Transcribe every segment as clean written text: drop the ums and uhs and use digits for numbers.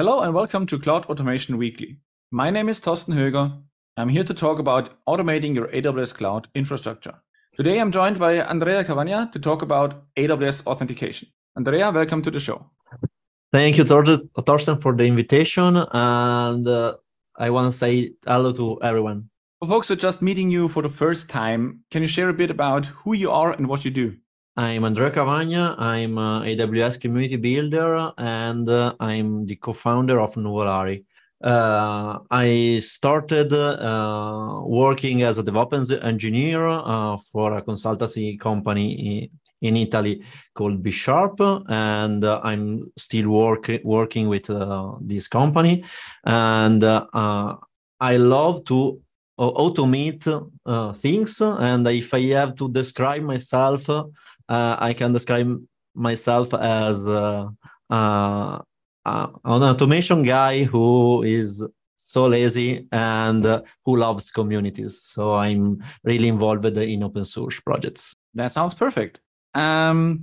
Hello and welcome to Cloud Automation Weekly. My name is Thorsten Höger. I'm here to talk about automating your AWS cloud infrastructure. Today I'm joined by Andrea Cavagna to talk about AWS authentication. Andrea, welcome to the show. Thank you, Thorsten, for the invitation. And I want to say hello to everyone. For folks who are just meeting you for the first time, can you share a bit about who you are and what you do? I'm Andrea Cavagna. I'm an AWS community builder, and I'm the co-founder of Nuvolari. I started working as a DevOps engineer for a consultancy company in Italy called B-Sharp, and I'm still working with this company. And I love to automate things, and if I have to describe myself, I can describe myself as an automation guy who is so lazy and who loves communities. So I'm really involved in open source projects. That sounds perfect. So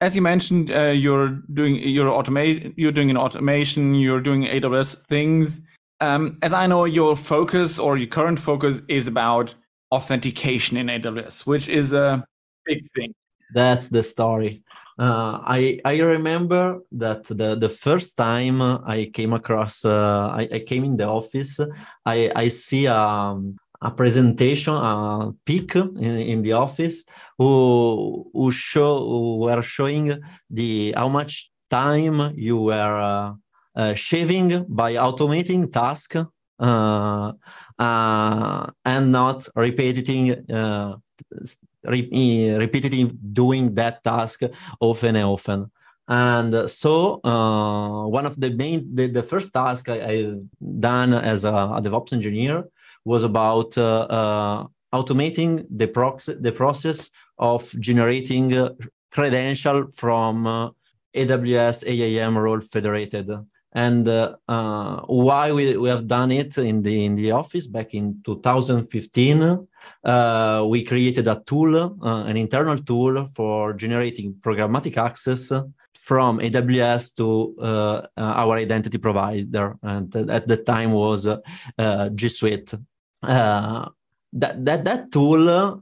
as you mentioned, you're doing automation, you're doing AWS things. As I know, your current focus is about authentication in AWS, which is a big thing. That's the story. I remember that the first time I came across, I came in the office, I see a presentation, a pic in the office who were showing how much time you were shaving by automating tasks and not repeating repetitive doing that task often and often. And so one of the first task I done as a DevOps engineer was about automating the process of generating credential from AWS IAM role federated. And why we have done it in the office back in 2015, we created a tool, an internal tool for generating programmatic access from AWS to our identity provider, and at the time was G Suite. That tool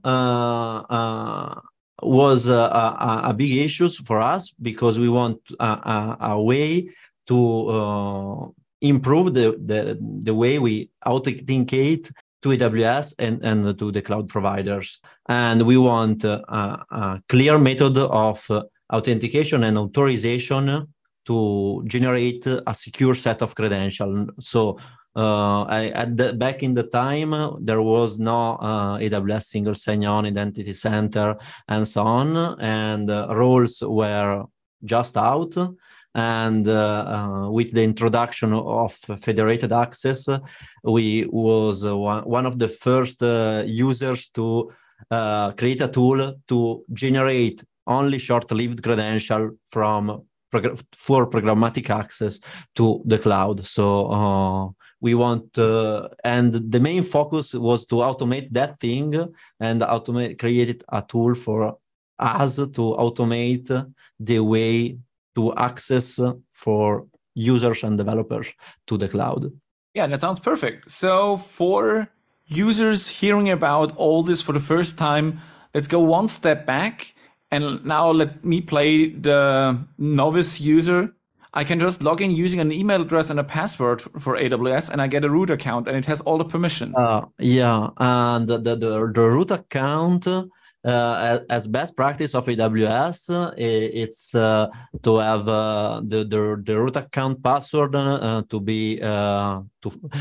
was a big issue for us because we want a way to improve the way we authenticate to AWS and to the cloud providers. And we want a clear method of authentication and authorization to generate a secure set of credentials. So back in the time, there was no AWS single sign-on identity center and so on, and roles were just out. And with the introduction of federated access, we was one of the first users to create a tool to generate only short-lived credential for programmatic access to the cloud. So we want, and the main focus was to automate that thing and created a tool for us to automate the way to access for users and developers to the cloud. Yeah, that sounds perfect. So for users hearing about all this for the first time, let's go one step back. And now let me play the novice user. I can just log in using an email address and a password for AWS, and I get a root account, and it has all the permissions. Yeah, and the root account, as best practice of AWS, it's to have the root account password to be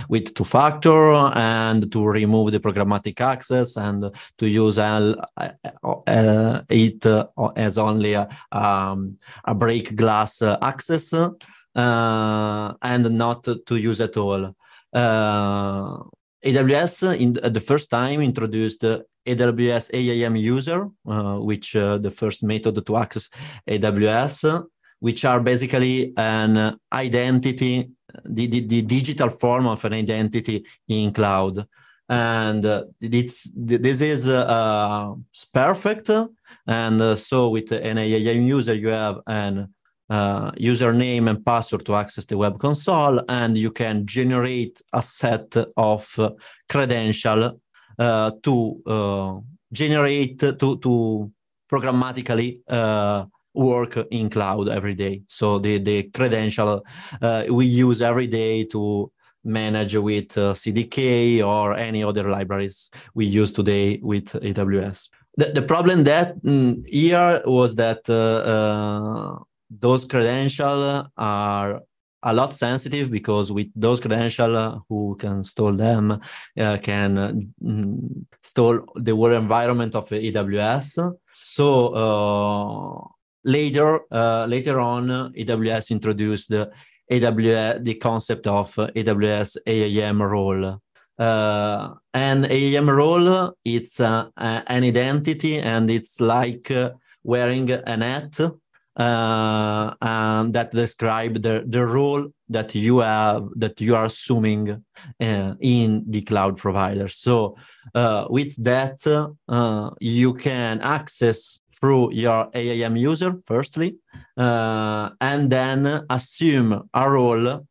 with two-factor and to remove the programmatic access and to use it as only a break glass access and not to use at all. AWS the first time introduced AWS IAM user, which the first method to access AWS, which are basically an identity, the digital form of an identity in cloud. And this is perfect. And so with an IAM user, you have an username and password to access the web console, and you can generate a set of credential to programmatically work in cloud every day. So the credential we use every day to manage with CDK or any other libraries we use today with AWS. The problem that here was that those credentials are a lot sensitive, because with those credentials, who can steal them can steal the whole environment of AWS. So later on, AWS introduced the concept of AWS AAM role. And AAM role, it's an identity, and it's like wearing an hat. And that describe the role that you have, that you are assuming in the cloud provider. So with that, you can access through your AAM user, firstly, and then assume a role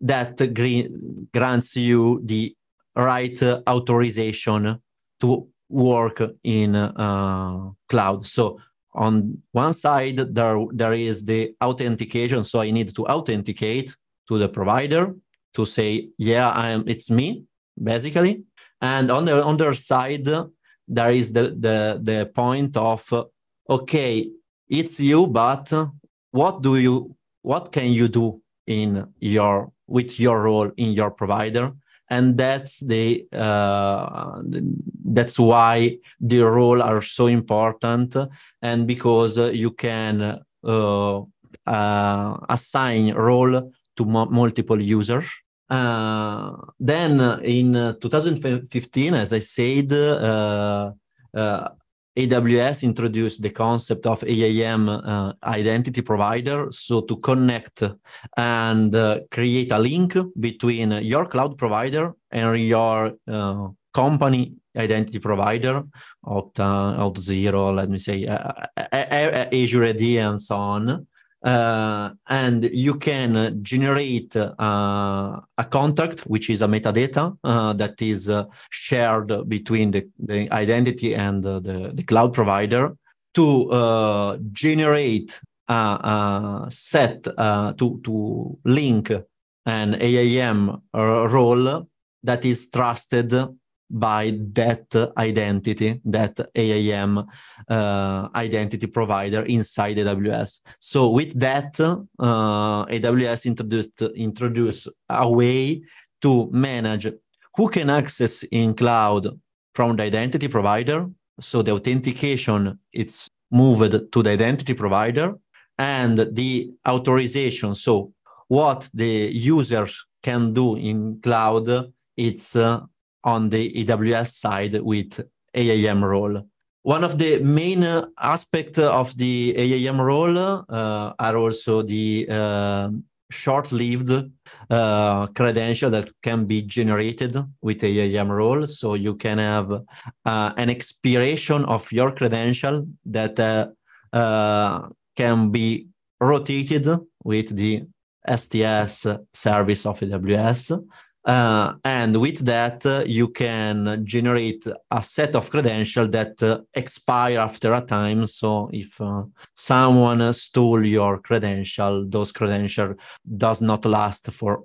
that grants you the right authorization to work in cloud. So on one side, there is the authentication. So I need to authenticate to the provider to say, yeah, it's me, basically. And on the other side, there is the point of, okay, it's you, but what can you do with your role in your provider? And that's why the roles are so important, and because you can assign role to multiple users. Then in 2015, as I said, AWS introduced the concept of IAM identity provider, so to connect and create a link between your cloud provider and your company identity provider, Auth0, let me say, Azure AD and so on. And you can generate a contract, which is a metadata that is shared between the identity and the cloud provider, to generate a set, to link an AAM role that is trusted by that identity, that AAM identity provider inside AWS. So with that, AWS introduced a way to manage who can access in cloud from the identity provider. So the authentication, it's moved to the identity provider, and the authorization, so what the users can do in cloud, it's on the AWS side with AAM role. One of the main aspects of the AAM role are also the short-lived credential that can be generated with AAM role. So you can have an expiration of your credential that can be rotated with the STS service of AWS. And with that, you can generate a set of credentials that expire after a time. So if someone stole your credential, those credentials does not last for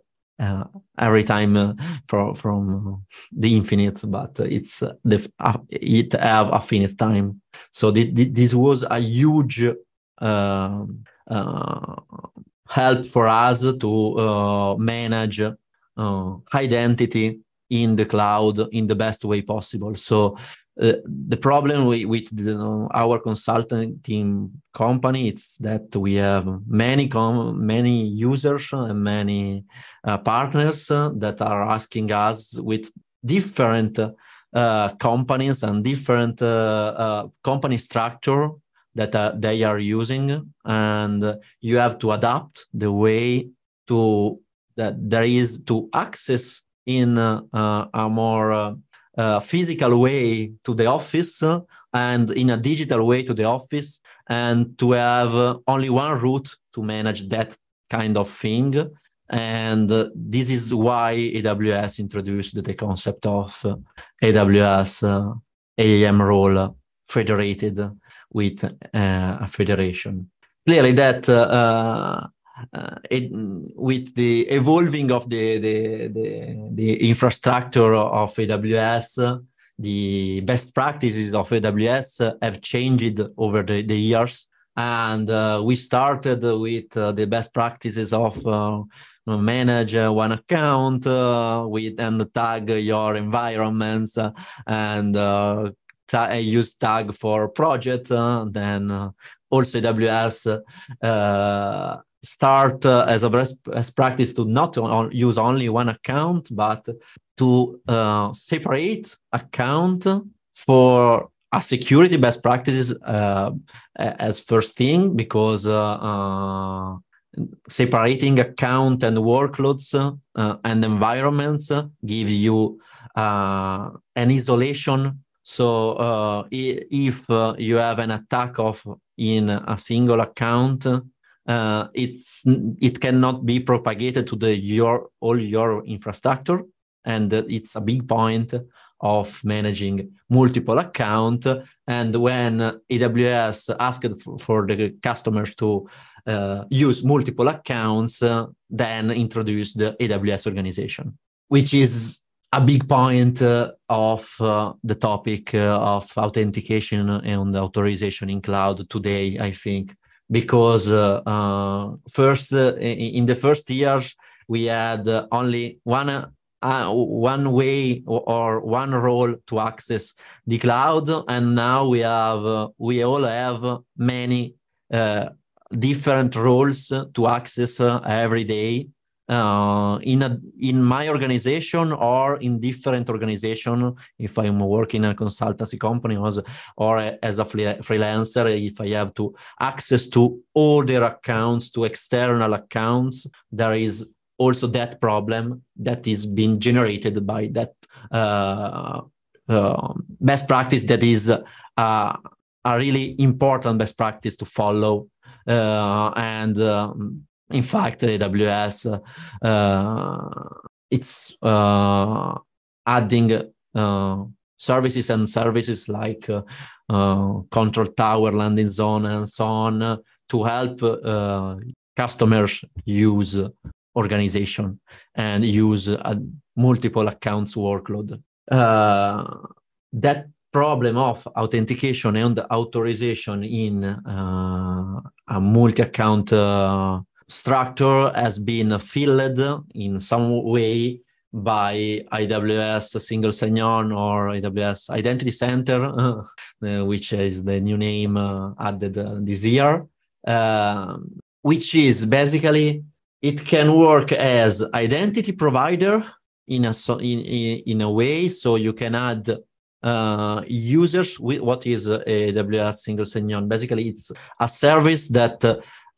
every time from the infinite, but it's it have a finite time. So this was a huge help for us to manage identity in the cloud in the best way possible. So the problem with our consulting company is that we have many users and many partners that are asking us with different companies and different company structure that they are using, and you have to adapt the way to that there is to access in a more physical way to the office and in a digital way to the office, and to have only one route to manage that kind of thing. And this is why AWS introduced the concept of AWS AAM role federated with a federation. Clearly that with the evolving of the infrastructure of AWS, the best practices of AWS have changed over the years. And we started with the best practices of manage one account with and tag your environments and use tag for project. Then also AWS start as a best practice to not use only one account, but to separate account for a security best practices as first thing, because separating account and workloads and environments gives you an isolation. So if you have an attack in a single account, it cannot be propagated to all your infrastructure, and it's a big point of managing multiple accounts. And when AWS asked for the customers to use multiple accounts, then introduced the AWS organization, which is a big point of the topic of authentication and authorization in cloud today, I think, because first in the first years we had only one way or one role to access the cloud, and now we have we all have many different roles to access every day in my organization or in different organization. If I'm working in a consultancy company or as a freelancer, if I have to access to all their accounts, to external accounts, there is also that problem that is being generated by that best practice that is a really important best practice to follow. In fact, AWS, it's adding services and services like control tower, landing zone, and so on to help customers use organization and use multiple accounts workload. That problem of authentication and authorization in a multi-account structure has been filled in some way by AWS Single Sign-On or AWS Identity Center, which is the new name added this year, which is basically, it can work as identity provider in a way, so you can add users with what is AWS Single Sign-On. Basically, it's a service that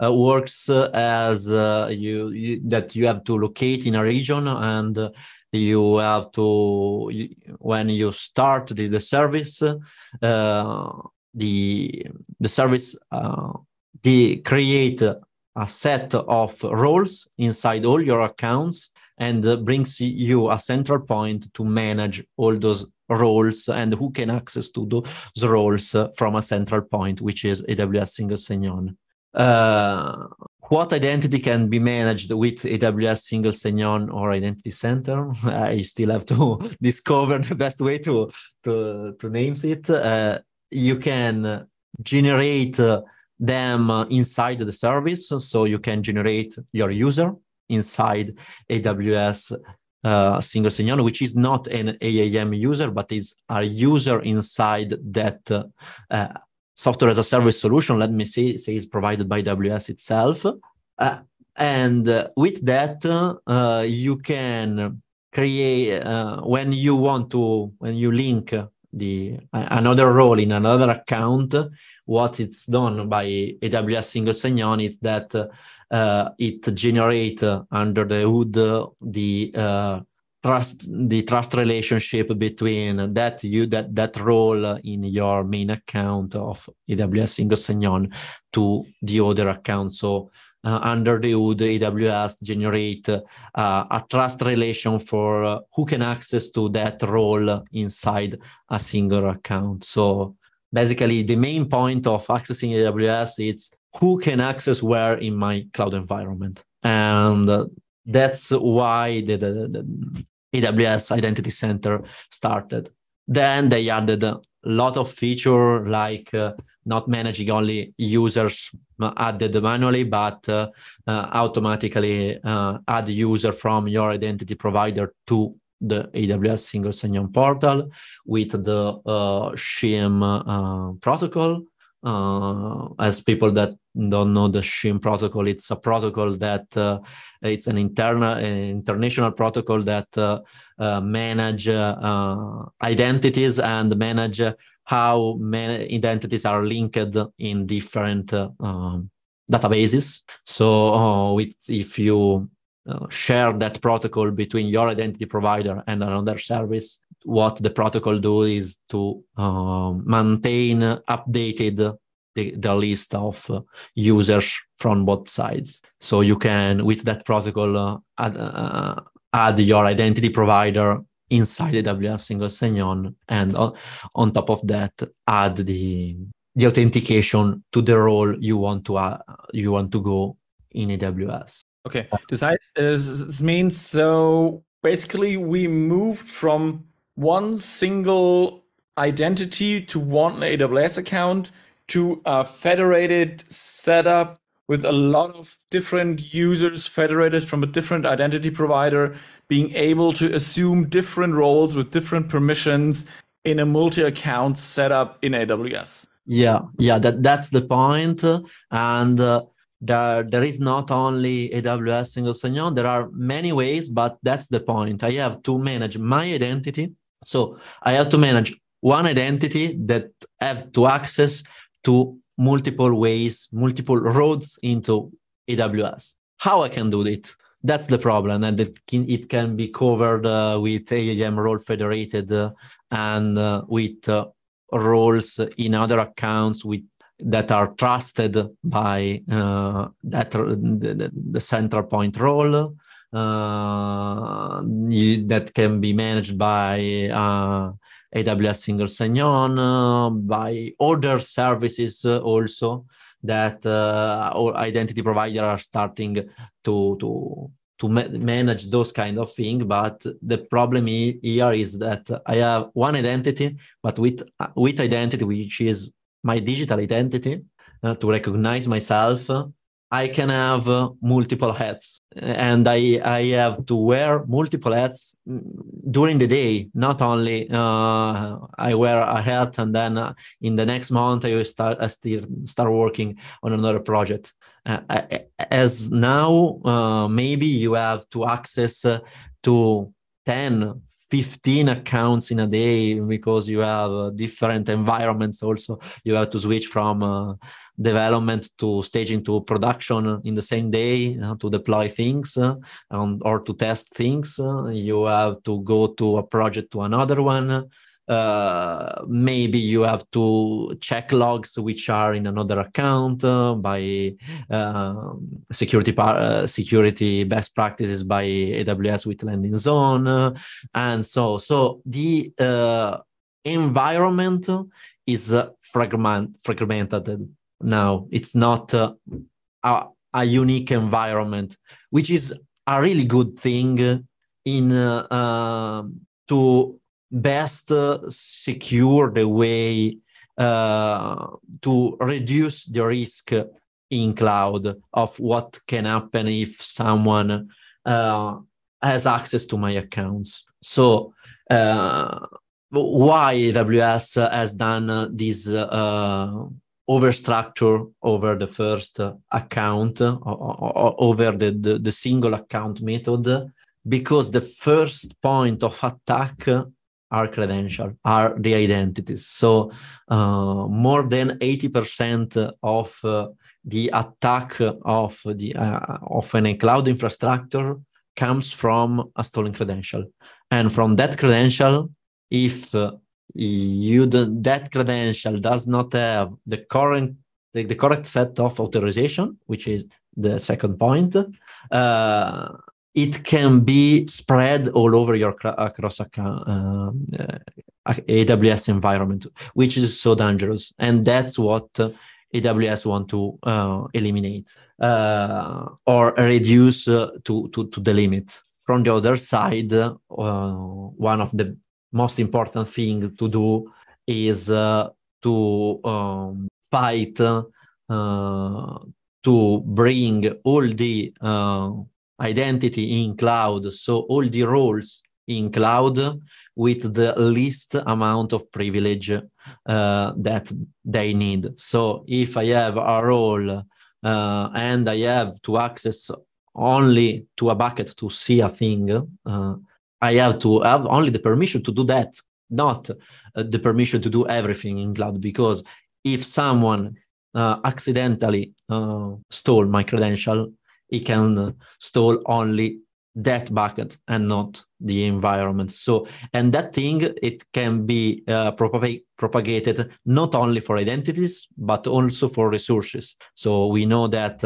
works as that you have to locate in a region, and you have to, when you start the service, the service they create a set of roles inside all your accounts and brings you a central point to manage all those roles and who can access to those roles from a central point, which is AWS Single Sign-On. What identity can be managed with AWS Single Sign-On or Identity Center? I still have to discover the best way to name it. You can generate them inside the service, so you can generate your user inside AWS Single Sign-On, which is not an AAM user, but is a user inside that software as a service solution, let me say is provided by AWS itself. With that, you can create, when you link another role in another account, what it's done by AWS Single Sign-On is that it generates under the hood the the trust relationship between that role in your main account of AWS single sign-on to the other account. So under the hood, AWS generate a trust relation for who can access to that role inside a single account. So basically, the main point of accessing AWS is who can access where in my cloud environment, and that's why the AWS Identity Center started. Then they added a lot of feature, like not managing only users added manually, but automatically add user from your identity provider to the AWS single sign-on portal with the SCIM protocol. As people that don't know the SCIM protocol, it's a protocol that it's an international protocol that manage identities and manage how many identities are linked in different databases. So if you share that protocol between your identity provider and another service, what the protocol do is to maintain updated the list of users from both sides. So you can, with that protocol, add your identity provider inside AWS single sign-on, and on top of that, add the authentication to the role you want to go in AWS. Okay, this means, so basically we moved from one single identity to one AWS account to a federated setup with a lot of different users federated from a different identity provider, being able to assume different roles with different permissions in a multi-account setup in AWS. Yeah, that's the point. And there is not only AWS single sign-on, there are many ways, but that's the point. I have to manage my identity. So I have to manage one identity that have to access to multiple ways, multiple roads into AWS. How I can do it? That's the problem, and it can be covered with IAM role federated and with roles in other accounts with that are trusted by the central point role. That can be managed by AWS single sign-on, by other services also that identity provider are starting to manage those kind of things. But the problem here is that I have one identity, but with identity, which is my digital identity, to recognize myself, I can have multiple hats, and I have to wear multiple hats during the day. Not only I wear a hat and then in the next month I will start working on another project. As now, maybe you have to access to 10, 15 accounts in a day, because you have different environments. Also, you have to switch from development to staging to production in the same day to deploy things or to test things. You have to go to a project to another one. Maybe you have to check logs which are in another account by security best practices by AWS with landing zone, and so the environment is fragmented now. It's not a unique environment, which is a really good thing in to best secure the way to reduce the risk in cloud of what can happen if someone has access to my accounts. So why AWS has done this overstructure over the first account, or over the single account method? Because the first point of attack are credentials, are the identities. So more than 80% of the attack of any cloud infrastructure comes from a stolen credential. And from that credential, if that credential does not have the correct set of authorization, which is the second point, it can be spread all over your across AWS environment, which is so dangerous. And that's what AWS want to eliminate or reduce to the limit. From the other side, one of the most important thing to do is to fight to bring all the identity in cloud, so all the roles in cloud with the least amount of privilege that they need. So if I have a role and I have to access only to a bucket to see a thing, I have to have only the permission to do that, not the permission to do everything in cloud, because if someone accidentally stole my credential, it can stole only that bucket and not the environment. So, and that thing, it can be propagated not only for identities, but also for resources. So we know that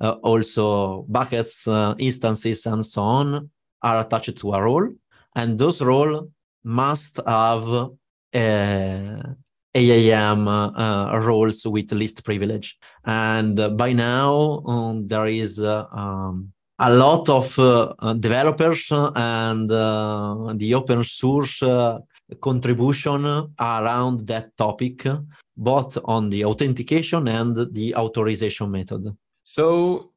also buckets, instances, and so on are attached to a role, and those roles must have AAM roles with least privilege. And by now, there is a lot of developers and the open source contribution around that topic, both on the authentication and the authorization method. So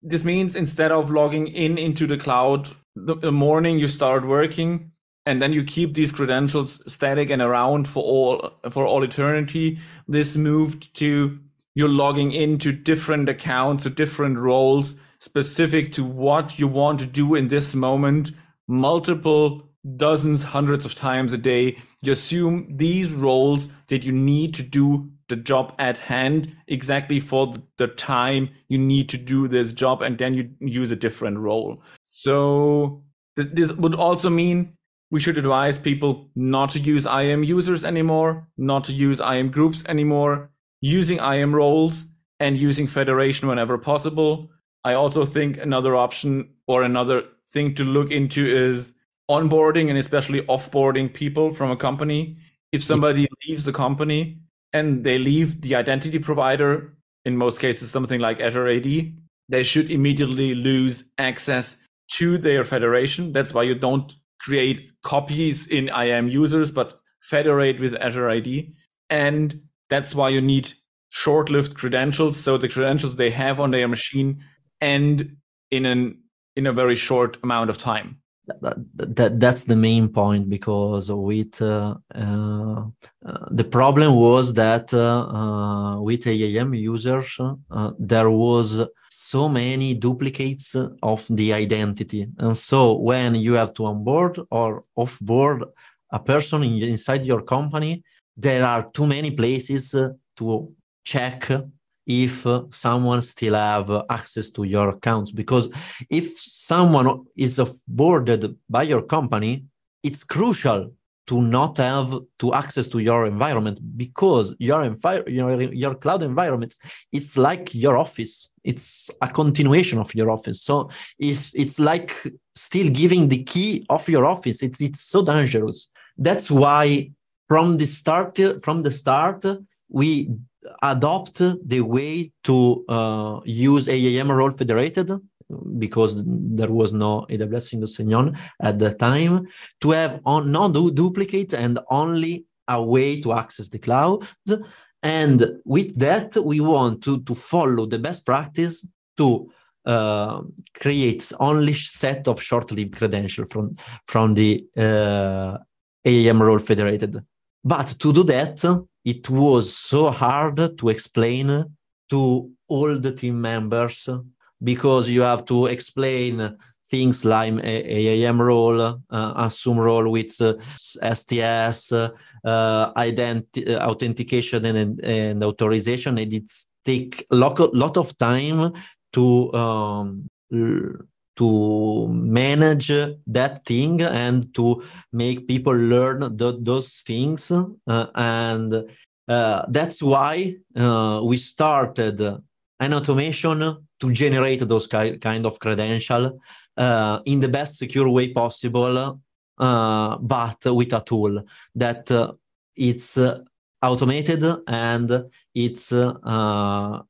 this means instead of logging in into the cloud the morning you start working, and then you keep these credentials static and around for all eternity. This moved to you're logging into different accounts or different roles specific to what you want to do in this moment, multiple dozens, hundreds of times a day. You assume these roles that you need to do the job at hand exactly for the time you need to do this job, and then you use a different role. So this would also mean we should advise people not to use IAM users anymore, not to use IAM groups anymore, using IAM roles and using federation whenever possible. I also think another option or another thing to look into is onboarding and especially offboarding people from a company. If somebody leaves the company and they leave the identity provider, in most cases something like Azure AD, they should immediately lose access to their federation. That's why you don't create copies in IAM users, but federate with Azure AD. And that's why you need short-lived credentials. So the credentials they have on their machine end in a very short amount of time. That's the main point, because with the problem was that with AAM users, there was so many duplicates of the identity. And so when you have to onboard or offboard a person inside your company, there are too many places to check if someone still have access to your accounts. Because if someone is offboarded by your company, it's crucial to not have to access to your environment, because your cloud environment, it's like your office. It's a continuation of your office. So if it's like still giving the key of your office, it's so dangerous. That's why from the start, we adopt the way to use AAM role federated, because there was no AWS single sign-on at the time, to have no duplicate and only a way to access the cloud. And with that, we want to follow the best practice to create only set of short-lived credentials from the AAM role federated. But to do that, it was so hard to explain to all the team members, because you have to explain things like AAM role, assume role with STS, authentication and authorization. And it takes a lot of time to manage that thing and to make people learn those things. And that's why we started an automation to generate those kind of credential in the best secure way possible, but with a tool that it's automated and it's a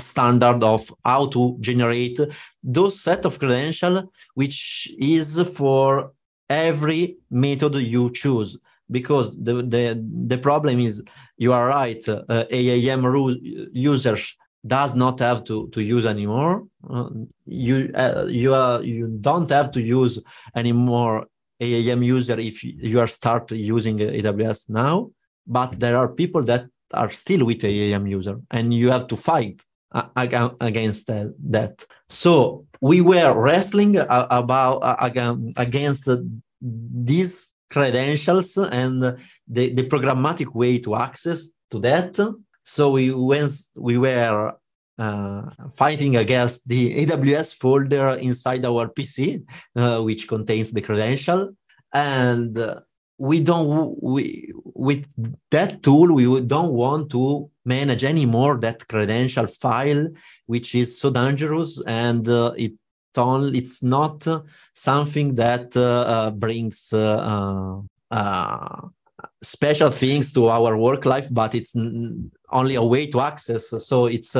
standard of how to generate those set of credential, which is for every method you choose. Because the problem is, you are right, AAM users does not have to use anymore. You don't have to use anymore AAM user if you are start using AWS now, but there are people that are still with AAM user and you have to fight against that. So we were wrestling against these credentials and the programmatic way to access to that. So we were fighting against the AWS folder inside our PC, which contains the credential, and with that tool we don't want to manage anymore that credential file, which is so dangerous, and it's not something that brings special things to our work life, but it's only a way to access. So it's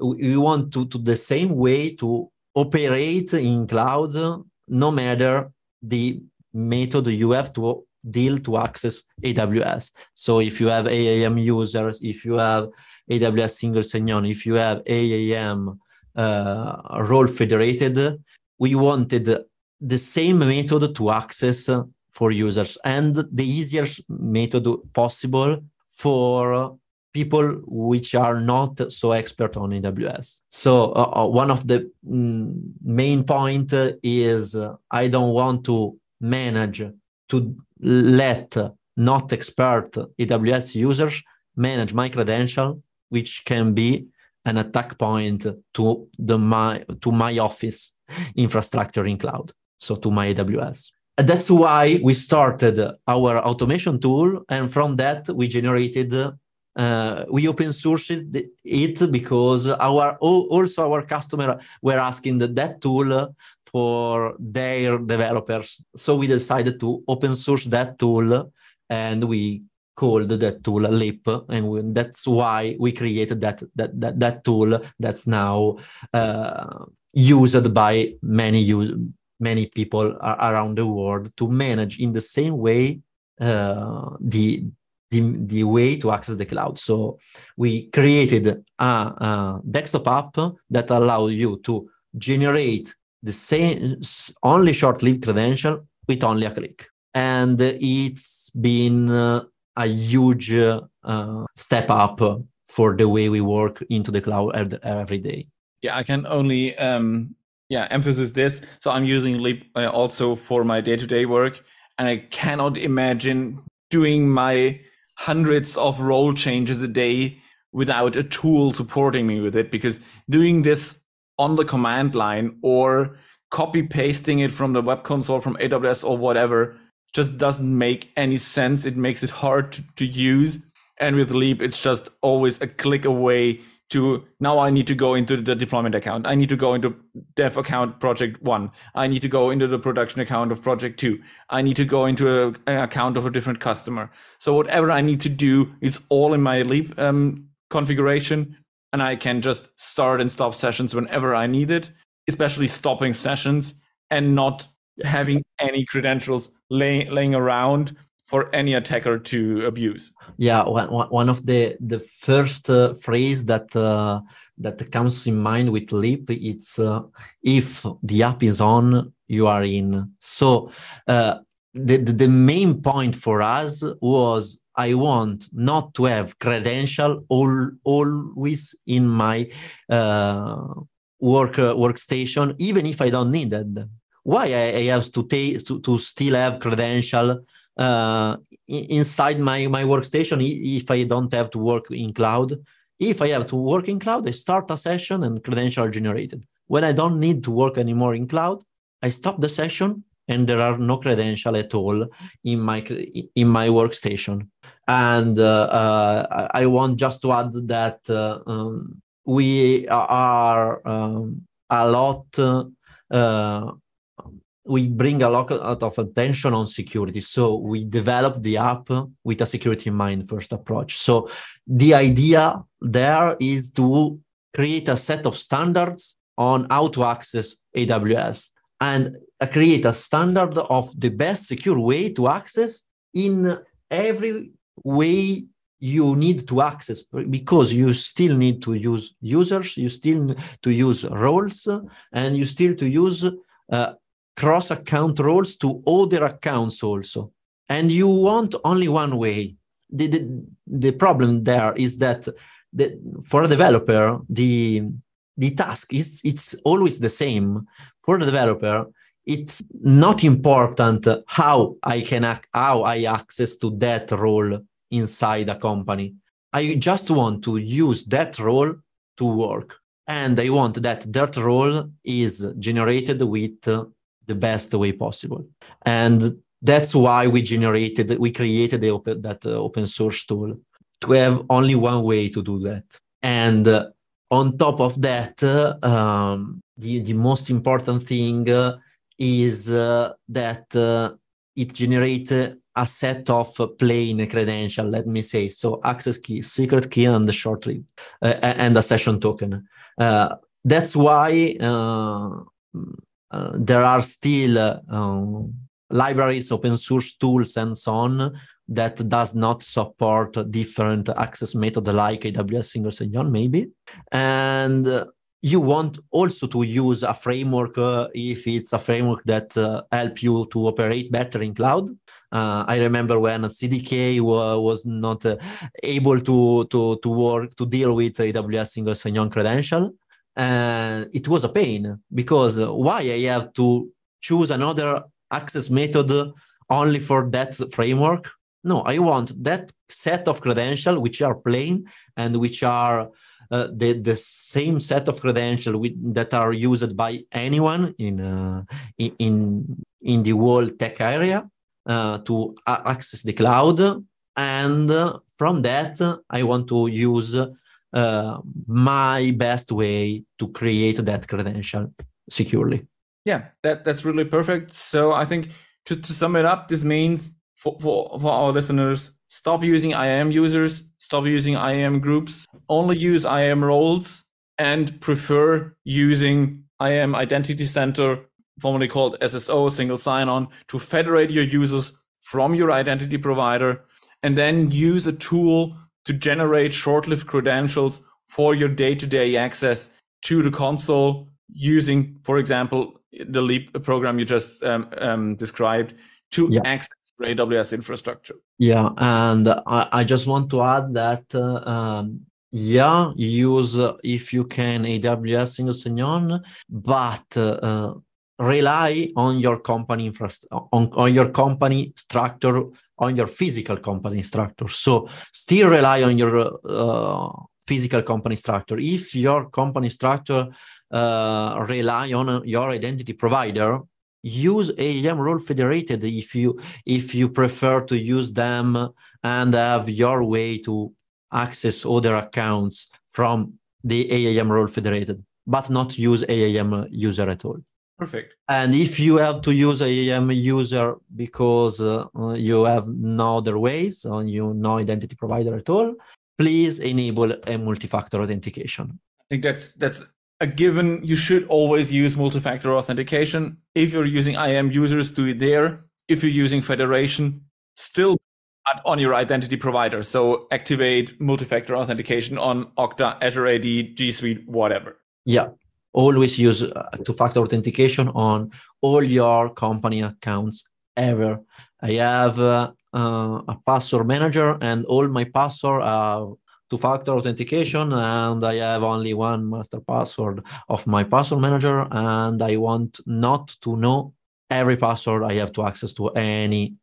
we want to the same way to operate in cloud, no matter the method you have to deal to access AWS. So if you have AAM users, if you have AWS single sign-on, if you have AAM role federated, we wanted the same method to access for users, and the easiest method possible for people which are not so expert on AWS. So one of the main point is I don't want to manage to let not expert AWS users manage my credential, which can be an attack point to my office infrastructure in cloud, so to my AWS. That's why we started our automation tool, and from that we generated, we open sourced it because also our customer were asking that tool for their developers. So we decided to open source that tool, and we called that tool Leapp, and that's why we created that tool that's now used by many people around the world to manage in the same way the way to access the cloud. So we created a desktop app that allows you to generate the same only short-lived credential with only a click, and it's been a huge step up for the way we work into the cloud every day. Yeah, I can only emphasize this. So I'm using Leapp also for my day-to-day work, and I cannot imagine doing my hundreds of role changes a day without a tool supporting me with it, because doing this on the command line or copy pasting it from the web console, from AWS or whatever, just doesn't make any sense. It makes it hard to use. And with Leapp, it's just always a click away to, now I need to go into the deployment account. I need to go into dev account project 1. I need to go into the production account of project 2. I need to go into an account of a different customer. So whatever I need to do, it's all in my Leapp configuration. And I can just start and stop sessions whenever I need it, especially stopping sessions and not having any credentials laying around for any attacker to abuse. Yeah, one of the first phrase that comes in mind with Leapp, it's if the app is on, you are in. So the main point for us was, I want not to have credential always in my workstation, even if I don't need it. Why I have to still have credential inside my workstation if I don't have to work in cloud? If I have to work in cloud, I start a session and credential are generated. When I don't need to work anymore in cloud, I stop the session and there are no credentials at all in my workstation. And I want just to add that we are a lot. We bring a lot of attention on security. So we developed the app with a security in mind first approach. So the idea there is to create a set of standards on how to access AWS and create a standard of the best secure way to access in every way you need to access, because you still need to use users, you still need to use roles, and you still to use cross-account roles to other accounts also. And you want only one way. The problem there is that for a developer, the task is it's always the same. For the developer, it's not important how I can access to that role inside a company. I just want to use that role to work. And I want that role is generated with the best way possible. And that's why we created that open source tool, to have only one way to do that. And on top of that, the most important thing is that it generates a set of plain credential, let me say. So access key, secret key, and the short read, and a session token. That's why there are still libraries, open source tools, and so on that does not support different access methods like AWS single sign-on, maybe. And you want also to use a framework if it's a framework that helps you to operate better in cloud. I remember when CDK was not able to work to deal with AWS single sign-on credential, and it was a pain, because why I have to choose another access method only for that framework? No, I want that set of credentials which are plain and which are the same set of credentials that are used by anyone in the world tech area to access the cloud. And from that, I want to use my best way to create that credential securely. Yeah, that's really perfect. So I think to sum it up, this means for our listeners, stop using IAM users, stop using IAM groups, only use IAM roles, and prefer using IAM Identity Center, formerly called SSO, single sign-on, to federate your users from your identity provider, and then use a tool to generate short-lived credentials for your day-to-day access to the console using, for example, the Leapp program you just described to access AWS infrastructure. Yeah, and I just want to add that, use, if you can, AWS single sign-on, but rely on your company on your company structure, on your physical company structure. So still rely on your physical company structure. If your company structure rely on your identity provider, use AAM role federated if you prefer to use them and have your way to access other accounts from the AAM role federated, but not use AAM user at all. Perfect. And if you have to use AAM user because you have no other ways or you no identity provider at all, please enable a multi-factor authentication. I think that's a given. You should always use multi-factor authentication. If you're using IAM users, do it there. If you're using federation, still on your identity provider. So activate multi-factor authentication on Okta, Azure AD, G Suite, whatever. Yeah, always use two-factor authentication on all your company accounts ever. I have a password manager, and all my passwords are two-factor authentication, and I have only one master password of my password manager, and I want not to know every password I have to access to any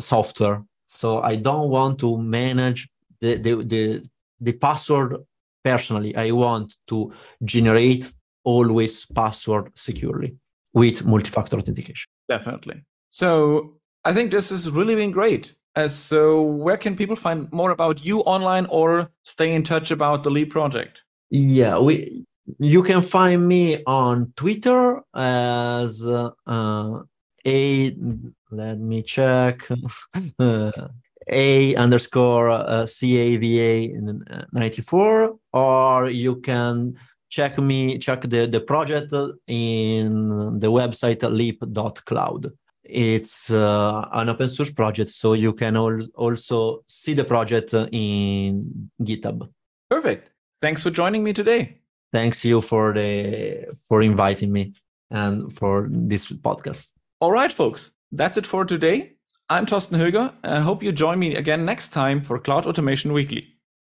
software. So I don't want to manage the password personally. I want to generate always password securely with multi-factor authentication. Definitely. So I think this has really been great. So where can people find more about you online or stay in touch about the Leapp project? Yeah, you can find me on Twitter as A_CAVA94, or you can check the project in the website leapp.cloud. It's an open source project, so you can also see the project in GitHub. Perfect. Thanks for joining me today. Thanks you for inviting me and for this podcast. All right, folks, that's it for today. I'm Thorsten Höger, and I hope you join me again next time for Cloud Automation Weekly.